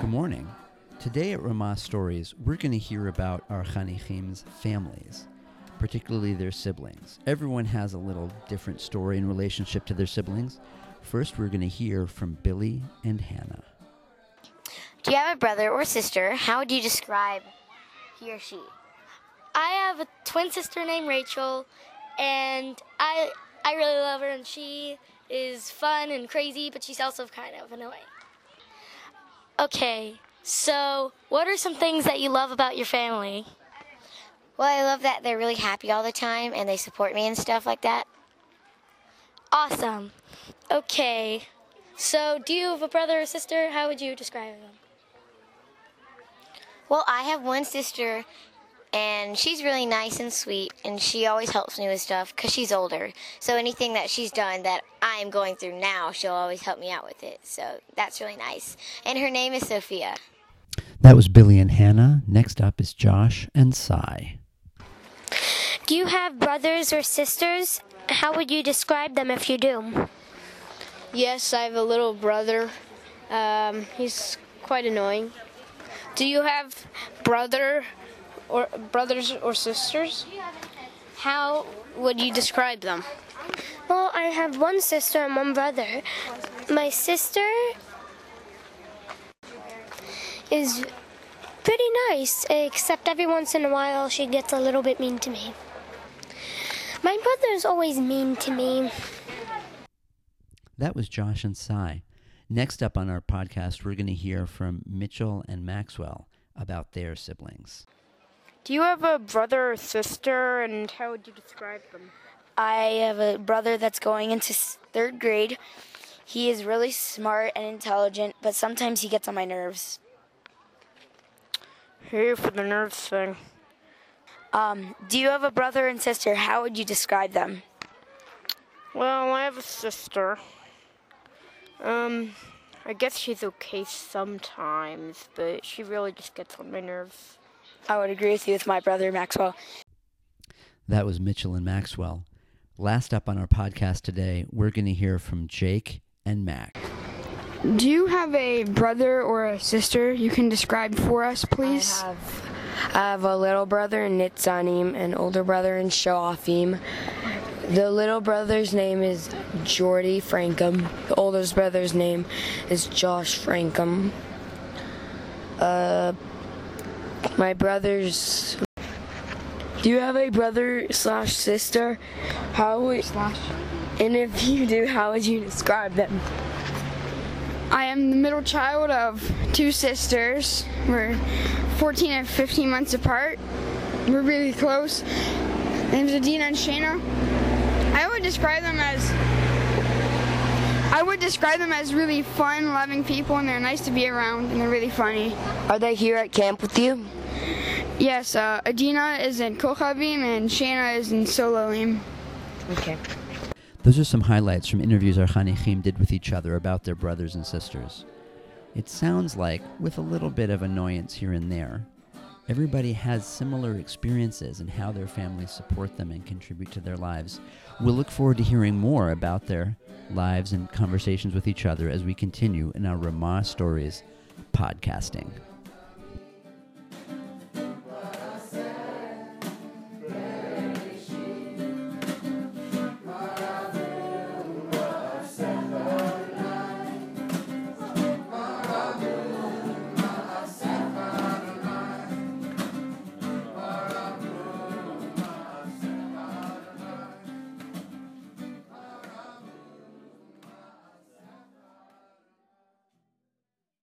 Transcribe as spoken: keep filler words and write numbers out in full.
Good morning. Today at Ramah Stories, we're going to hear about our Chanichim's families, particularly their siblings. Everyone has a little different story in relationship to their siblings. First, we're going to hear from Billy and Hannah. Do you have a brother or sister? How would you describe he or she? I have a twin sister named Rachel, and I I really love her, and she is fun and crazy, but she's also kind of annoying. Okay, so what are some things that you love about your family? Well, I love that they're really happy all the time, and they support me and stuff like that. Awesome. Okay, so do you have a brother or sister? How would you describe them? Well, I have one sister, and she's really nice and sweet, and she always helps me with stuff because she's older. So anything that she's done that I'm going through now, she'll always help me out with it. So that's really nice. And her name is Sophia. That was Billy and Hannah. Next up is Josh and Sai. Do you have brothers or sisters? How would you describe them if you do? Yes, I have a little brother. Um, he's quite annoying. Do you have brother or brothers or sisters? How would you describe them? Well, I have one sister and one brother. My sister is pretty nice, except every once in a while she gets a little bit mean to me. My brother is always mean to me. That was Josh and Sai. Next up on our podcast, we're going to hear from Mitchell and Maxwell about their siblings. Do you have a brother or sister, and how would you describe them? I have a brother that's going into third grade. He is really smart and intelligent, but sometimes he gets on my nerves. Hey, for the nerves thing. Um, do you have a brother and sister? How would you describe them? Well, I have a sister. Um, I guess she's okay sometimes, but she really just gets on my nerves. I would agree with you with my brother, Maxwell. That was Mitchell and Maxwell. Last up on our podcast today, we're going to hear from Jake and Mac. Do you have a brother or a sister you can describe for us, please? I have, I have a little brother, Nitzanim, an older brother, and Shafim. The little brother's name is Jordy Frankum. The oldest brother's name is Josh Frankum. Uh... My brothers. Do you have a brother slash sister? How would slash? And if you do, how would you describe them? I am the middle child of two sisters. We're fourteen and fifteen months apart. We're really close. Names are Dina and Shayna. I would describe them as. I would describe them as really fun, loving people, and they're nice to be around, and they're really funny. Are they here at camp with you? Yes, uh, Adina is in Kochavim, and Shana is in Solalim. Okay. Those are some highlights from interviews our Chanichim did with each other about their brothers and sisters. It sounds like, with a little bit of annoyance here and there, everybody has similar experiences in how their families support them and contribute to their lives. We'll look forward to hearing more about their lives and conversations with each other as we continue in our Ramah Stories podcasting.